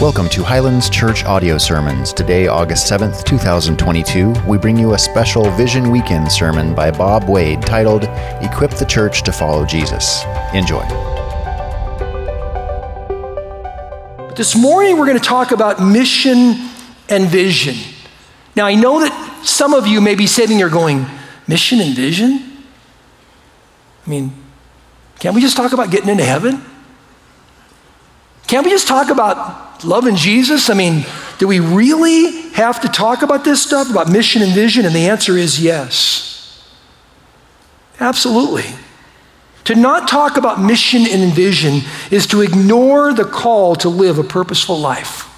Welcome to Highlands Church Audio Sermons. Today, August 7th, 2022, we bring you a special Vision Weekend sermon by Bob Wade titled, Equip the Church to Follow Jesus. Enjoy. This morning, we're going to talk about mission and vision. Now, I know that some of you may be sitting here going, mission and vision? I mean, can't we just talk about getting into heaven? Can't we just talk about loving Jesus? I mean, do we really have to talk about this stuff, about mission and vision? And the answer is yes. Absolutely. To not talk about mission and vision is to ignore the call to live a purposeful life.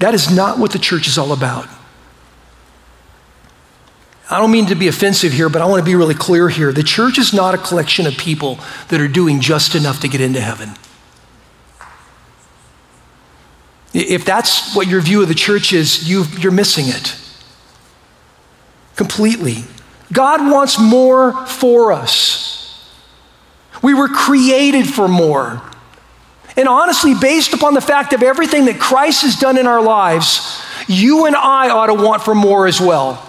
That is not what the church is all about. I don't mean to be offensive here, but I want to be really clear here. The church is not a collection of people that are doing just enough to get into heaven. If that's what your view of the church is, you're missing it completely. God wants more for us. We were created for more. And honestly, based upon the fact of everything that Christ has done in our lives, you and I ought to want for more as well.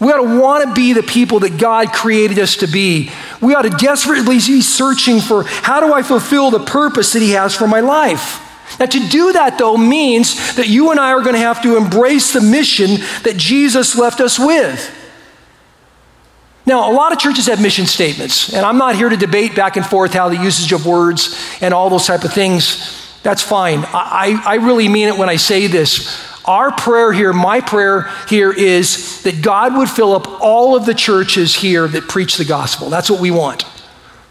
We ought to want to be the people that God created us to be. We ought to desperately be searching for, how do I fulfill the purpose that He has for my life? Now, to do that, though, means that you and I are going to have to embrace the mission that Jesus left us with. Now, a lot of churches have mission statements, and I'm not here to debate back and forth how the usage of words and all those type of things. That's fine. I really mean it when I say this. My prayer here is that God would fill up all of the churches here that preach the gospel. That's what we want.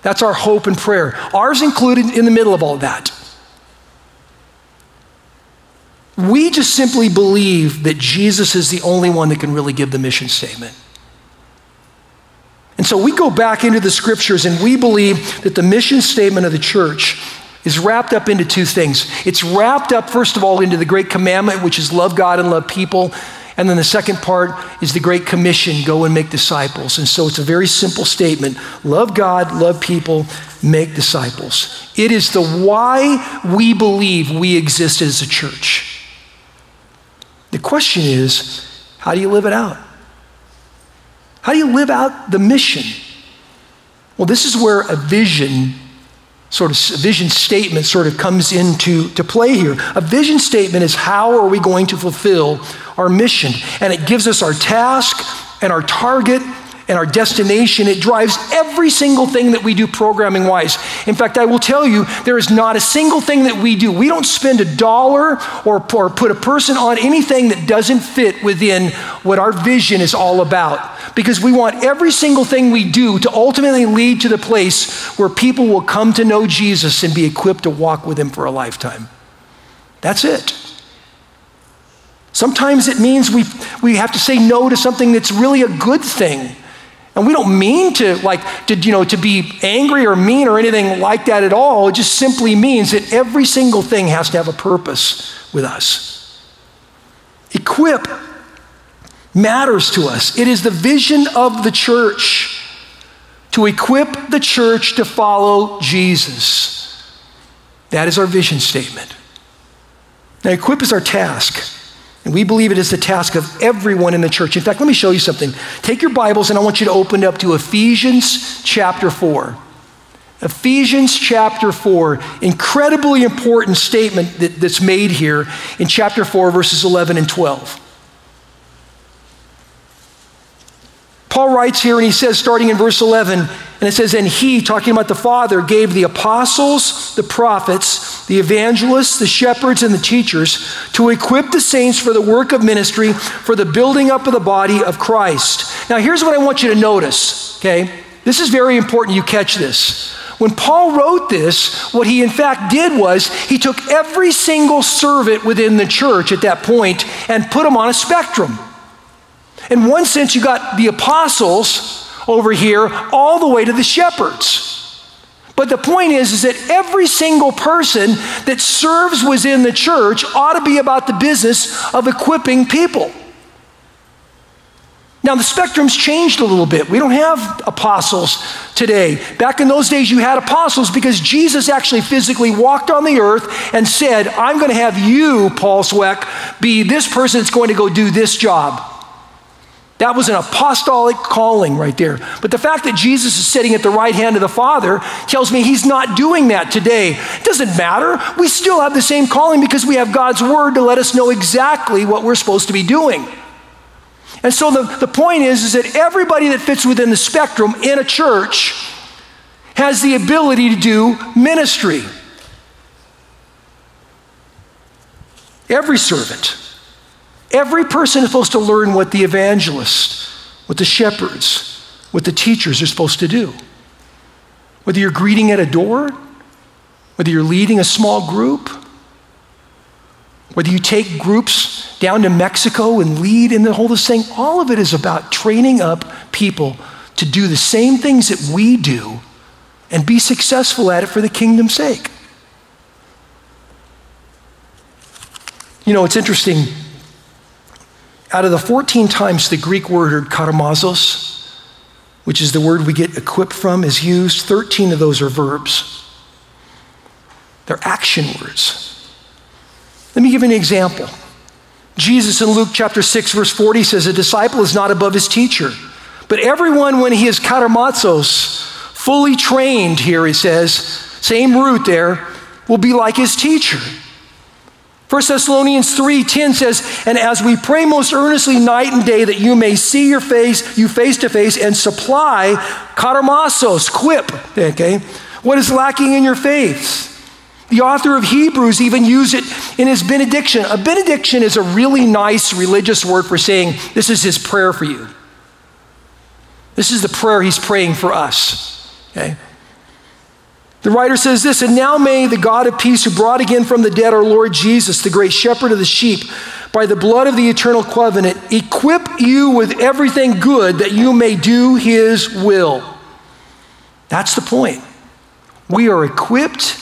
That's our hope and prayer. Ours included in the middle of all that. We just simply believe that Jesus is the only one that can really give the mission statement. And so we go back into the scriptures and we believe that the mission statement of the church is wrapped up into two things. It's wrapped up, first of all, into the Great Commandment, which is love God and love people. And then the second part is the Great Commission, go and make disciples. And so it's a very simple statement. Love God, love people, make disciples. It is the why we believe we exist as a church. The question is, how do you live it out? How do you live out the mission? Well, this is where a vision statement comes into play here. A vision statement is how are we going to fulfill our mission? And it gives us our task and our target and our destination. It drives every single thing that we do programming-wise. In fact, I will tell you, there is not a single thing that we do. We don't spend a dollar or put a person on anything that doesn't fit within what our vision is all about, because we want every single thing we do to ultimately lead to the place where people will come to know Jesus and be equipped to walk with Him for a lifetime. That's it. Sometimes it means we have to say no to something that's really a good thing. And we don't mean to be angry or mean or anything like that at all. It just simply means that every single thing has to have a purpose with us. Equip matters to us. It is the vision of the church to equip the church to follow Jesus. That is our vision statement. Now, equip is our task. And we believe it is the task of everyone in the church. In fact, let me show you something. Take your Bibles and I want you to open up to Ephesians chapter 4. Ephesians chapter 4, incredibly important statement that's made here in chapter 4, verses 11 and 12. Paul writes here and he says, starting in verse 11, and it says, and He, talking about the Father, gave the apostles, the prophets, the evangelists, the shepherds, and the teachers to equip the saints for the work of ministry, for the building up of the body of Christ. Now, here's what I want you to notice, okay? This is very important you catch this. When Paul wrote this, what he in fact did was he took every single servant within the church at that point and put them on a spectrum. In one sense, you got the apostles over here all the way to the shepherds. But the point is that every single person that serves within the church ought to be about the business of equipping people. Now, the spectrum's changed a little bit. We don't have apostles today. Back in those days, you had apostles because Jesus actually physically walked on the earth and said, I'm going to have you, Paul Zweck, be this person that's going to go do this job. That was an apostolic calling right there. But the fact that Jesus is sitting at the right hand of the Father tells me he's not doing that today. It doesn't matter. We still have the same calling because we have God's word to let us know exactly what we're supposed to be doing. And so the point is that everybody that fits within the spectrum in a church has the ability to do ministry. Every servant, every person is supposed to learn what the evangelists, what the shepherds, what the teachers are supposed to do. Whether you're greeting at a door, whether you're leading a small group, whether you take groups down to Mexico and lead in the whole thing, all of it is about training up people to do the same things that we do and be successful at it for the kingdom's sake. You know, it's interesting. Out of the 14 times the Greek word karamazos, which is the word we get equipped from, is used, 13 of those are verbs. They're action words. Let me give you an example. Jesus in Luke chapter 6, verse 40 says, a disciple is not above his teacher, but everyone when he is karamazos, fully trained here, he says, same root there, will be like his teacher. 1 Thessalonians 3:10 says, and as we pray most earnestly night and day that you may see your face, you face to face, and supply karamazos, quip, okay, what is lacking in your faith. The author of Hebrews even used it in his benediction. A benediction is a really nice religious word for saying, this is his prayer for you. This is the prayer he's praying for us, okay? The writer says this, and now may the God of peace who brought again from the dead our Lord Jesus, the great shepherd of the sheep, by the blood of the eternal covenant, equip you with everything good that you may do his will. That's the point. We are equipped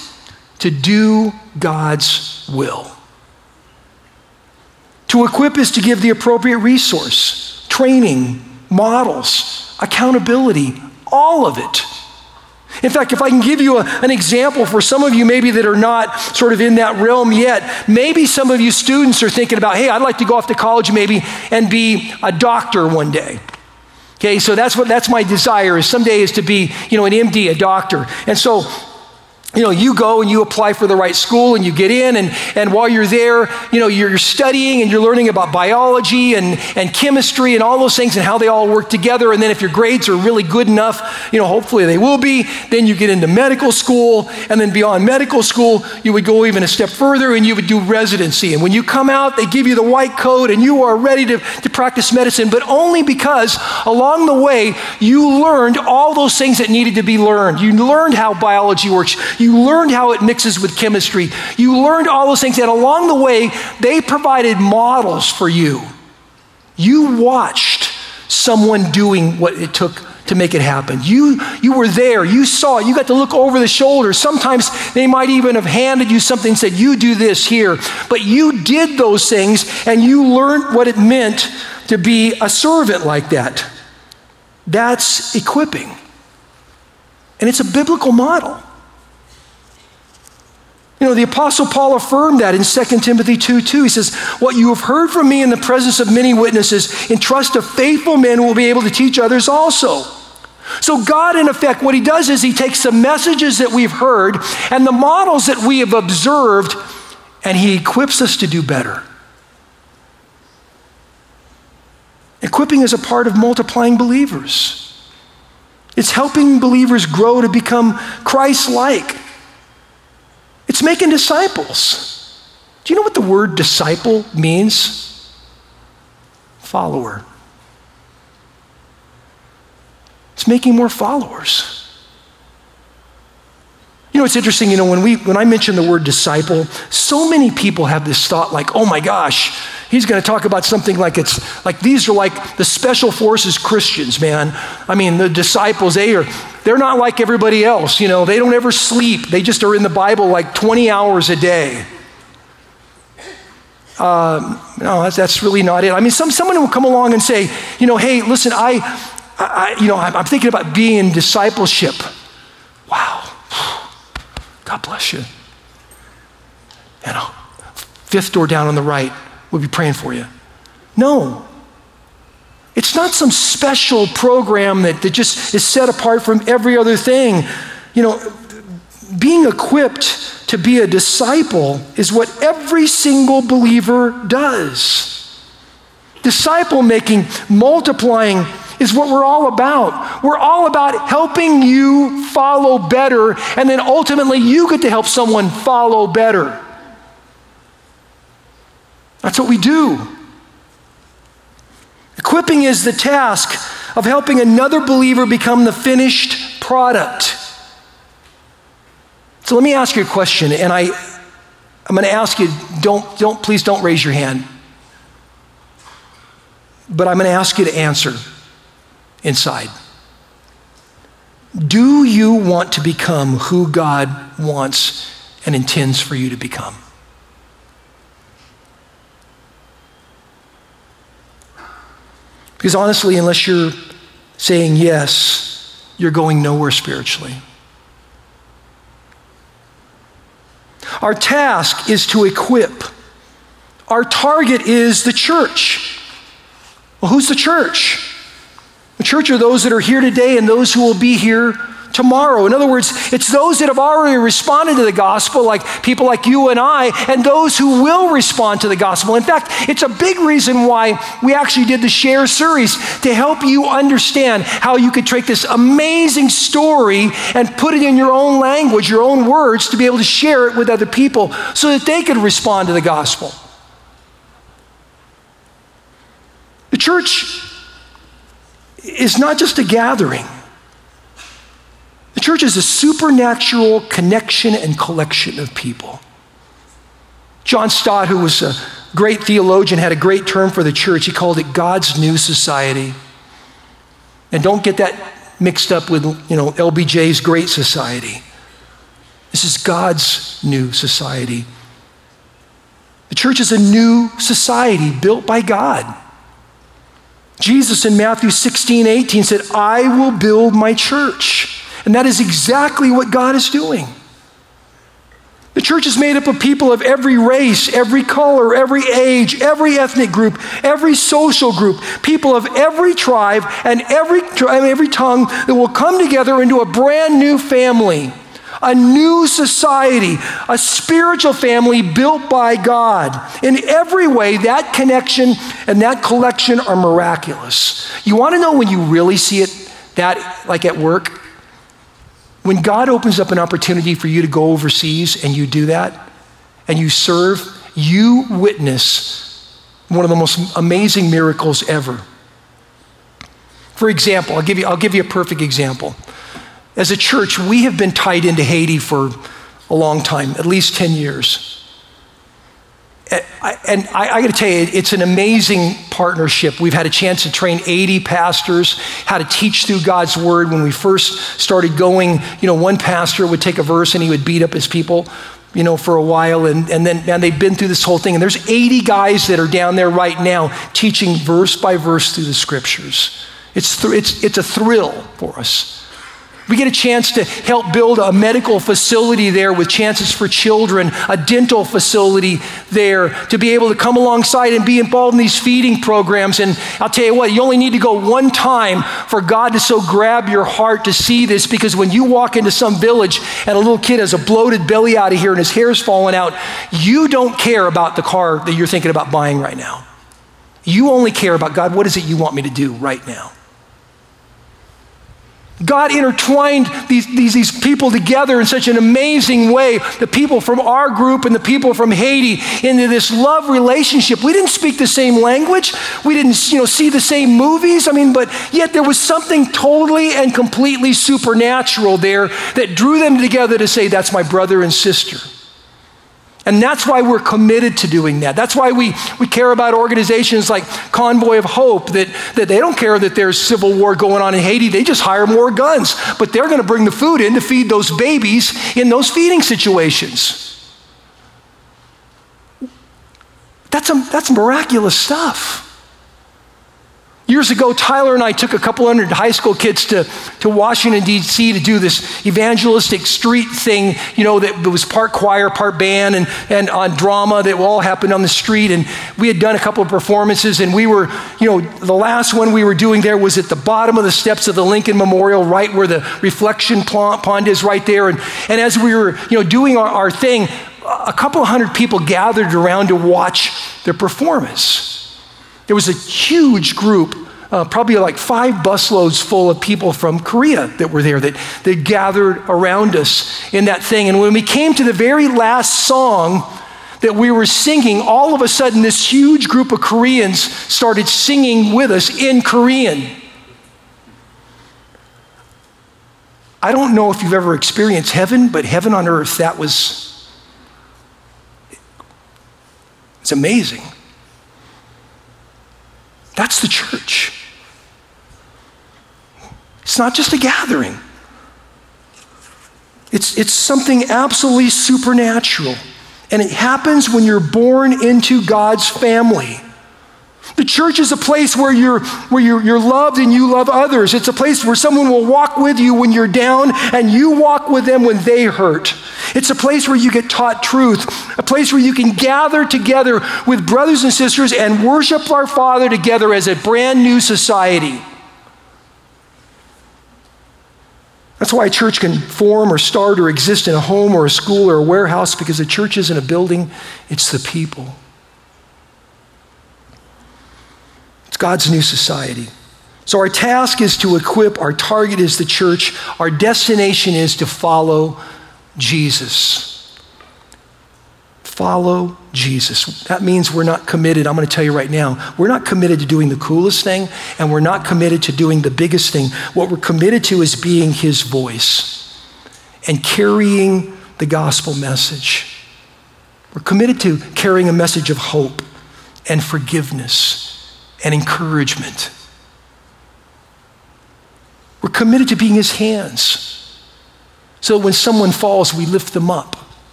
to do God's will. To equip is to give the appropriate resource, training, models, accountability, all of it. In fact, if I can give you an example for some of you maybe that are not sort of in that realm yet, maybe some of you students are thinking about, hey, I'd like to go off to college maybe and be a doctor one day. Okay, so that's my desire is someday is to be, you know, an MD, a doctor. And so, you know, you go and you apply for the right school and you get in and while you're there, you know, you're studying and you're learning about biology and chemistry and all those things and how they all work together. And then if your grades are really good enough, you know, hopefully they will be, then you get into medical school, and then beyond medical school, you would go even a step further and you would do residency. And when you come out, they give you the white coat and you are ready to practice medicine, but only because along the way, you learned all those things that needed to be learned. You learned how biology works. You learned how it mixes with chemistry. You learned all those things, and along the way, they provided models for you. You watched someone doing what it took to make it happen. You were there, you saw it, you got to look over the shoulder. Sometimes they might even have handed you something and said, you do this here. But you did those things, and you learned what it meant to be a servant like that. That's equipping. And it's a biblical model. You know, the Apostle Paul affirmed that in 2 Timothy 2:2. He says, what you have heard from me in the presence of many witnesses, entrust to faithful men who will be able to teach others also. So God, in effect, what he does is he takes the messages that we've heard and the models that we have observed, and he equips us to do better. Equipping is a part of multiplying believers. It's helping believers grow to become Christ-like. It's making disciples. Do you know what the word disciple means? Follower. It's making more followers. You know, it's interesting, you know, when I mention the word disciple, so many people have this thought like, oh my gosh, he's going to talk about something like it's like these are like the special forces Christians, man. I mean, the disciples, they're not like everybody else, you know. They don't ever sleep. They just are in the Bible like 20 hours a day. No, that's really not it. I mean, someone will come along and say, you know, hey, listen, I'm thinking about being in discipleship. Wow. God bless you. You know, fifth door down on the right, we'll be praying for you. No. It's not some special program that just is set apart from every other thing. You know, being equipped to be a disciple is what every single believer does. Disciple making, multiplying is what we're all about. We're all about helping you follow better, and then ultimately you get to help someone follow better. That's what we do. Equipping is the task of helping another believer become the finished product. So let me ask you a question, and I'm going to ask you, please don't raise your hand. But I'm going to ask you to answer inside. Do you want to become who God wants and intends for you to become? Because honestly, unless you're saying yes, you're going nowhere spiritually. Our task is to equip. Our target is the church. Well, who's the church? The church are those that are here today and those who will be here tomorrow. In other words, it's those that have already responded to the gospel, like people like you and I, and those who will respond to the gospel. In fact, it's a big reason why we actually did the Share series, to help you understand how you could take this amazing story and put it in your own language, your own words, to be able to share it with other people so that they could respond to the gospel. The church is not just a gathering. The church is a supernatural connection and collection of people. John Stott, who was a great theologian, had a great term for the church. He called it God's new society. And don't get that mixed up with, you know, LBJ's great society. This is God's new society. The church is a new society built by God. Jesus in Matthew 16:18 said, "I will build my church." And that is exactly what God is doing. The church is made up of people of every race, every color, every age, every ethnic group, every social group, people of every tribe and every tongue that will come together into a brand new family, a new society, a spiritual family built by God. In every way, that connection and that collection are miraculous. You want to know when you really see it, that like at work? When God opens up an opportunity for you to go overseas and you do that, and you serve, you witness one of the most amazing miracles ever. For example, I'll give you a perfect example. As a church, we have been tied into Haiti for a long time, at least 10 years. And I gotta tell you, it's an amazing partnership. We've had a chance to train 80 pastors how to teach through God's word. When we first started going, you know, one pastor would take a verse and he would beat up his people, you know, for a while. And then, man, they've been through this whole thing. And there's 80 guys that are down there right now teaching verse by verse through the scriptures. It's a thrill for us. We get a chance to help build a medical facility there with chances for children, a dental facility there, to be able to come alongside and be involved in these feeding programs. And I'll tell you what, you only need to go one time for God to so grab your heart to see this, because when you walk into some village and a little kid has a bloated belly out of here and his hair's falling out, you don't care about the car that you're thinking about buying right now. You only care about, God, what is it you want me to do right now? God intertwined these people together in such an amazing way, the people from our group and the people from Haiti, into this love relationship. We didn't speak the same language. We didn't, you know, see the same movies. I mean, but yet there was something totally and completely supernatural there that drew them together to say, that's my brother and sister. And that's why we're committed to doing that. That's why we care about organizations like Convoy of Hope, that they don't care that there's civil war going on in Haiti. They just hire more guns. But they're going to bring the food in to feed those babies in those feeding situations. That's miraculous stuff. Years ago, Tyler and I took a couple hundred high school kids to Washington, D.C. to do this evangelistic street thing, you know, that was part choir, part band, and on drama that all happened on the street. And we had done a couple of performances, and we were, you know, the last one we were doing there was at the bottom of the steps of the Lincoln Memorial, right where the reflection pond is right there. And as we were, you know, doing our thing, a couple hundred people gathered around to watch their performance. There was a huge group, probably like 5 busloads full of people from Korea that were there that gathered around us in that thing. And when we came to the very last song that we were singing, all of a sudden this huge group of Koreans started singing with us in Korean. I don't know if you've ever experienced heaven, but heaven on earth, it's amazing. That's the church. It's not just a gathering. It's something absolutely supernatural. And it happens when you're born into God's family. The church is a place where you're loved and you love others. It's a place where someone will walk with you when you're down and you walk with them when they hurt. It's a place where you get taught truth, a place where you can gather together with brothers and sisters and worship our Father together as a brand new society. That's why a church can form or start or exist in a home or a school or a warehouse, because a church isn't a building, it's the people. God's new society. So our task is to equip, our target is the church, our destination is to follow Jesus. Follow Jesus. That means we're not committed, I'm going to tell you right now, we're not committed to doing the coolest thing, and we're not committed to doing the biggest thing. What we're committed to is being His voice and carrying the gospel message. We're committed to carrying a message of hope and forgiveness and encouragement. We're committed to being His hands, so that when someone falls, we lift them up.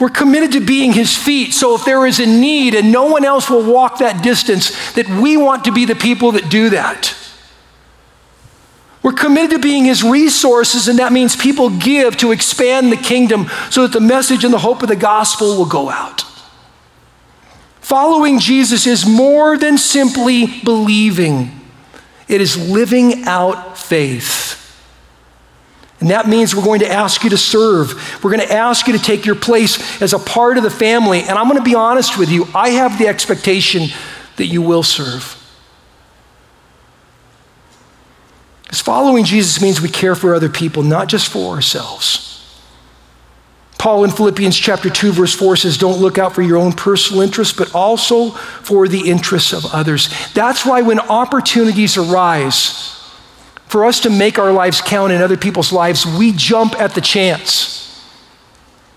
We're committed to being His feet, so if there is a need and no one else will walk that distance, that we want to be the people that do that. We're committed to being His resources, and that means people give to expand the kingdom so that the message and the hope of the gospel will go out. Following Jesus is more than simply believing. It is living out faith. And that means we're going to ask you to serve. We're going to ask you to take your place as a part of the family. And I'm going to be honest with you, I have the expectation that you will serve. Because following Jesus means we care for other people, not just for ourselves. Paul in Philippians chapter 2, verse 4 says, don't look out for your own personal interests, but also for the interests of others. That's why when opportunities arise for us to make our lives count in other people's lives, we jump at the chance.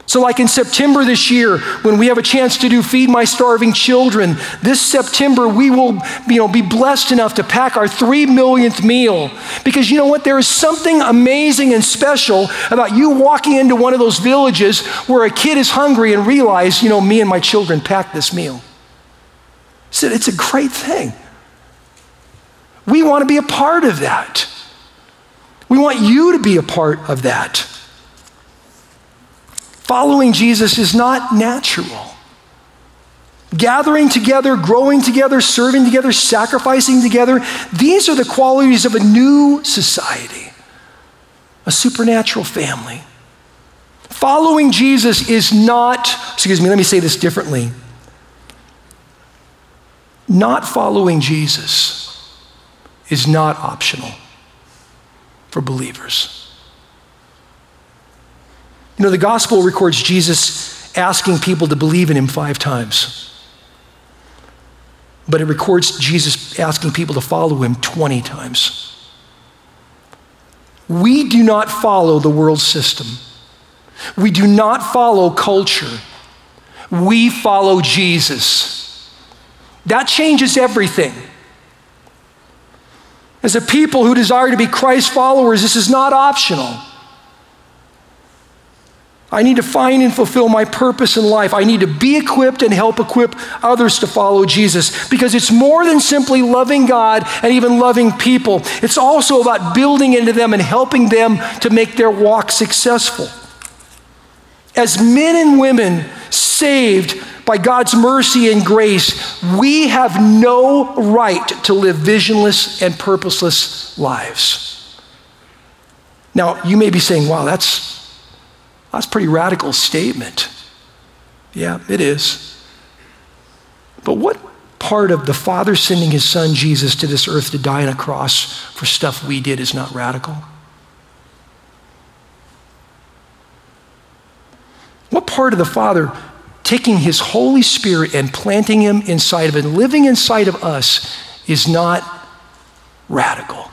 So like in September this year, when we have a chance to do Feed My Starving Children, this September we will be blessed enough to pack our 3 millionth meal. Because you know what? There is something amazing and special about you walking into one of those villages where a kid is hungry and realize, you know, me and my children packed this meal. So it's a great thing. We want to be a part of that. We want you to be a part of that. Following Jesus is not natural. Gathering together, growing together, serving together, sacrificing together, these are the qualities of a new society, a supernatural family. Following Jesus is not following Jesus is not optional for believers. You know, the gospel records Jesus asking people to believe in Him 5 times. But it records Jesus asking people to follow Him 20 times. We do not follow the world system. We do not follow culture. We follow Jesus. That changes everything. As a people who desire to be Christ followers, this is not optional. I need to find and fulfill my purpose in life. I need to be equipped and help equip others to follow Jesus, because it's more than simply loving God and even loving people. It's also about building into them and helping them to make their walk successful. As men and women saved by God's mercy and grace, we have no right to live visionless and purposeless lives. Now, you may be saying, wow, that's a pretty radical statement. Yeah, it is. But what part of the Father sending his Son Jesus to this earth to die on a cross for stuff we did is not radical? What part of the Father taking his Holy Spirit and planting him inside of it, living inside of us, is not radical?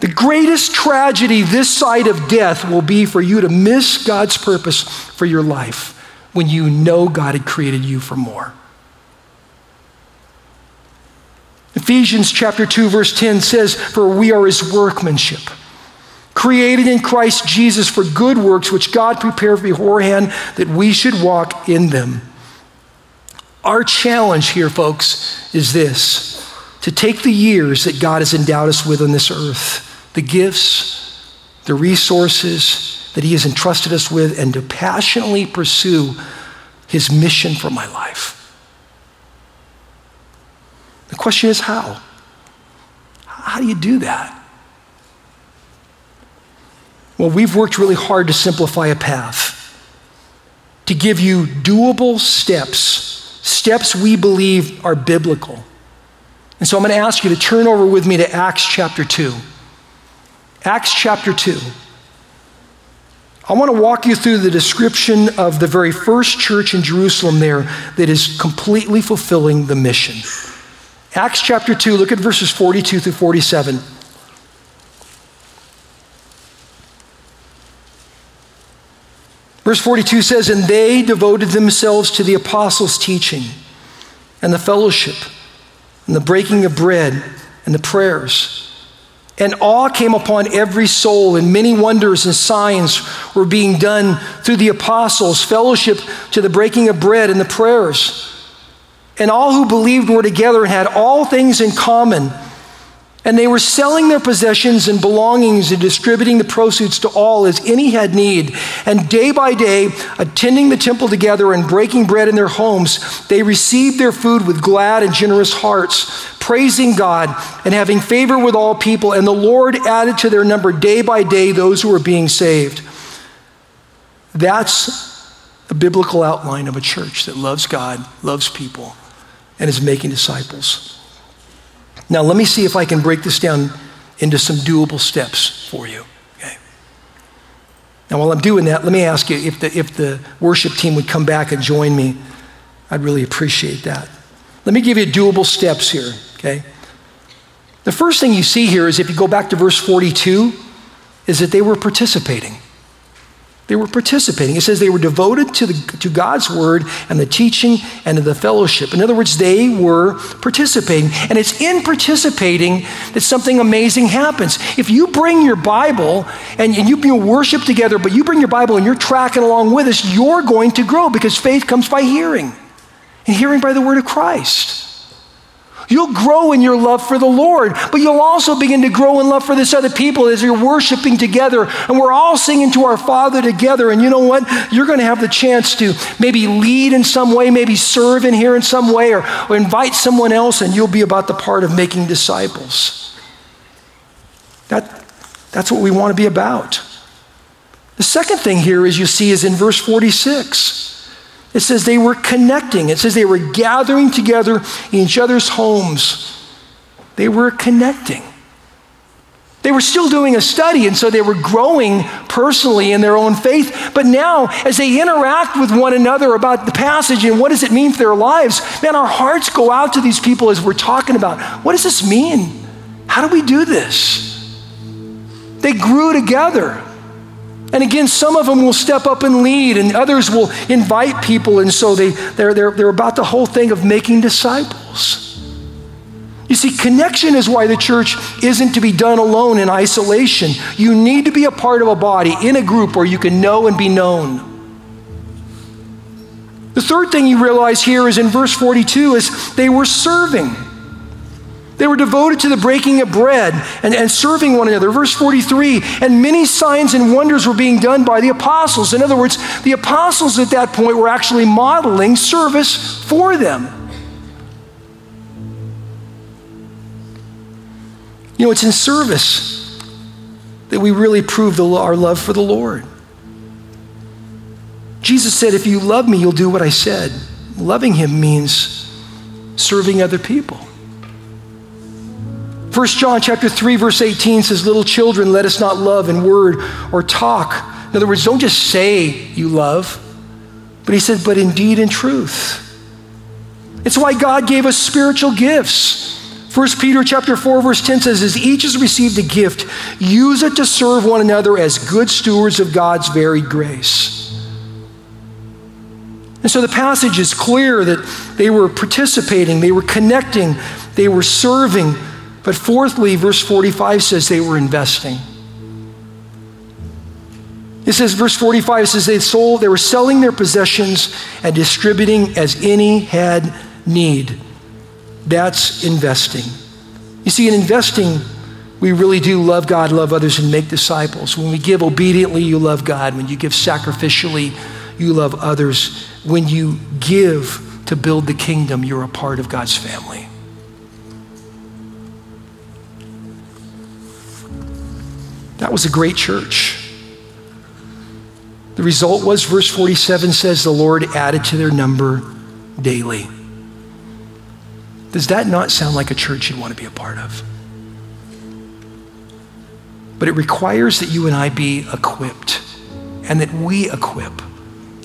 The greatest tragedy this side of death will be for you to miss God's purpose for your life when you know God had created you for more. Ephesians chapter 2, verse 10 says, "For we are his workmanship, created in Christ Jesus for good works, which God prepared beforehand that we should walk in them." Our challenge here, folks, is this: to take the years that God has endowed us with on this earth, the gifts, the resources that he has entrusted us with, and to passionately pursue his mission for my life. The question is how? How do you do that? Well, we've worked really hard to simplify a path, to give you doable steps, steps we believe are biblical. And so I'm going to ask you to turn over with me to Acts chapter 2. Acts chapter 2. I want to walk you through the description of the very first church in Jerusalem there that is completely fulfilling the mission. Acts chapter 2, look at verses 42 through 47. Verse 42 says, "And they devoted themselves to the apostles' teaching and the fellowship, and the breaking of bread, and the prayers. And awe came upon every soul, and many wonders and signs were being done through the apostles, fellowship to the breaking of bread and the prayers. And all who believed were together and had all things in common. And they were selling their possessions and belongings and distributing the proceeds to all as any had need. And day by day, attending the temple together and breaking bread in their homes, they received their food with glad and generous hearts, praising God and having favor with all people. And the Lord added to their number day by day those who were being saved." That's a biblical outline of a church that loves God, loves people, and is making disciples. Now, let me see if I can break this down into some doable steps for you, okay? Now, while I'm doing that, let me ask you if the worship team would come back and join me. I'd really appreciate that. Let me give you doable steps here, okay? The first thing you see here is, if you go back to verse 42, is that they were participating. They were participating. It says they were devoted to God's word and the teaching and to the fellowship. In other words, they were participating. And it's in participating that something amazing happens. If you bring your Bible and you worship together, but you bring your Bible and you're tracking along with us, you're going to grow, because faith comes by hearing, and hearing by the word of Christ. You'll grow in your love for the Lord, but you'll also begin to grow in love for this other people as you're worshiping together, and we're all singing to our Father together. And you know what? You're going to have the chance to maybe lead in some way, maybe serve in here in some way, or invite someone else, and you'll be about the part of making disciples. That's what we want to be about. The second thing here, as you see, is in verse 46. It says they were connecting. It says they were gathering together in each other's homes. They were connecting. They were still doing a study, and so they were growing personally in their own faith. But now, as they interact with one another about the passage and what does it mean for their lives, man, our hearts go out to these people as we're talking about, what does this mean? How do we do this? They grew together. And again, some of them will step up and lead, and others will invite people, and so they're about the whole thing of making disciples. You see, connection is why the church isn't to be done alone in isolation. You need to be a part of a body in a group where you can know and be known. The third thing you realize here is in verse 42 is they were serving. They were devoted to the breaking of bread and serving one another. Verse 43, and many signs and wonders were being done by the apostles. In other words, the apostles at that point were actually modeling service for them. You know, it's in service that we really prove our love for the Lord. Jesus said, if you love me, you'll do what I said. Loving him means serving other people. 1 John chapter 3, verse 18 says, little children, let us not love in word or talk. In other words, don't just say you love, but he said, but in deed and truth. It's why God gave us spiritual gifts. 1 Peter chapter 4, verse 10 says, as each has received a gift, use it to serve one another as good stewards of God's varied grace. And so the passage is clear that they were participating, they were connecting, they were serving. But fourthly, verse 45 says they were investing. It says, verse 45 says they were selling their possessions and distributing as any had need. That's investing. You see, in investing, we really do love God, love others, and make disciples. When we give obediently, you love God. When you give sacrificially, you love others. When you give to build the kingdom, you're a part of God's family. That was a great church. The result was, verse 47 says, the Lord added to their number daily. Does that not sound like a church you'd want to be a part of? But it requires that you and I be equipped and that we equip.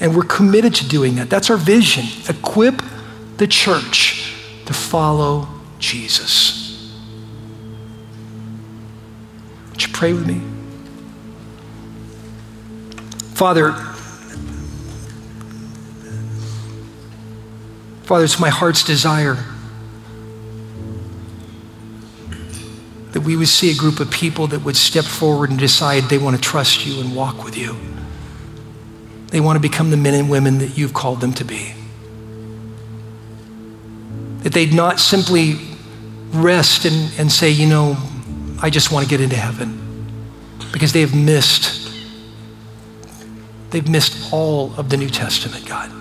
And we're committed to doing that. That's our vision. Equip the church to follow Jesus. Would you pray with me? Father, it's my heart's desire that we would see a group of people that would step forward and decide they want to trust you and walk with you. They want to become the men and women that you've called them to be. That they'd not simply rest and say, you know, I just want to get into heaven. Because they've missed all of the New Testament, God.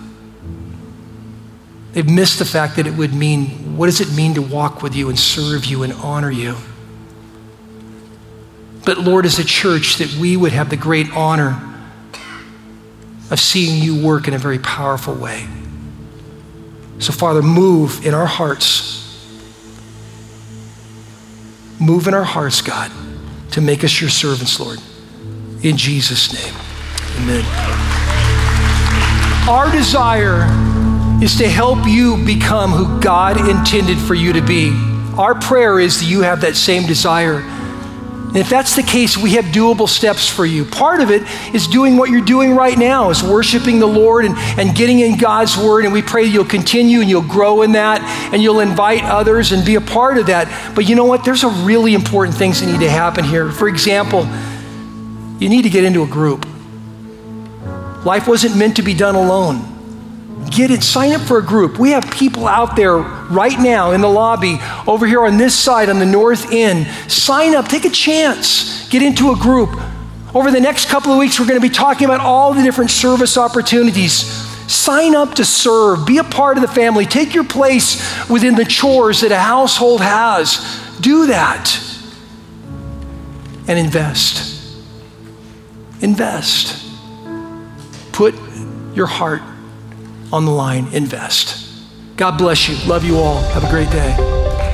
They've missed the fact that it would mean, what does it mean to walk with you and serve you and honor you? But Lord, as a church, that we would have the great honor of seeing you work in a very powerful way. So Father, move in our hearts. Move in our hearts, God, to make us your servants, Lord. In Jesus' name, amen. Our desire is to help you become who God intended for you to be. Our prayer is that you have that same desire. And if that's the case, we have doable steps for you. Part of it is doing what you're doing right now, is worshiping the Lord and getting in God's word. And we pray you'll continue and you'll grow in that and you'll invite others and be a part of that. But you know what? There's some really important things that need to happen here. For example, you need to get into a group. Life wasn't meant to be done alone. Get it, sign up for a group. We have people out there right now in the lobby, over here on this side, on the north end. Sign up, take a chance, get into a group. Over the next couple of weeks, we're going to be talking about all the different service opportunities. Sign up to serve, be a part of the family, take your place within the chores that a household has. Do that and invest. Invest. Put your heart on the line, invest. God bless you. Love you all. Have a great day.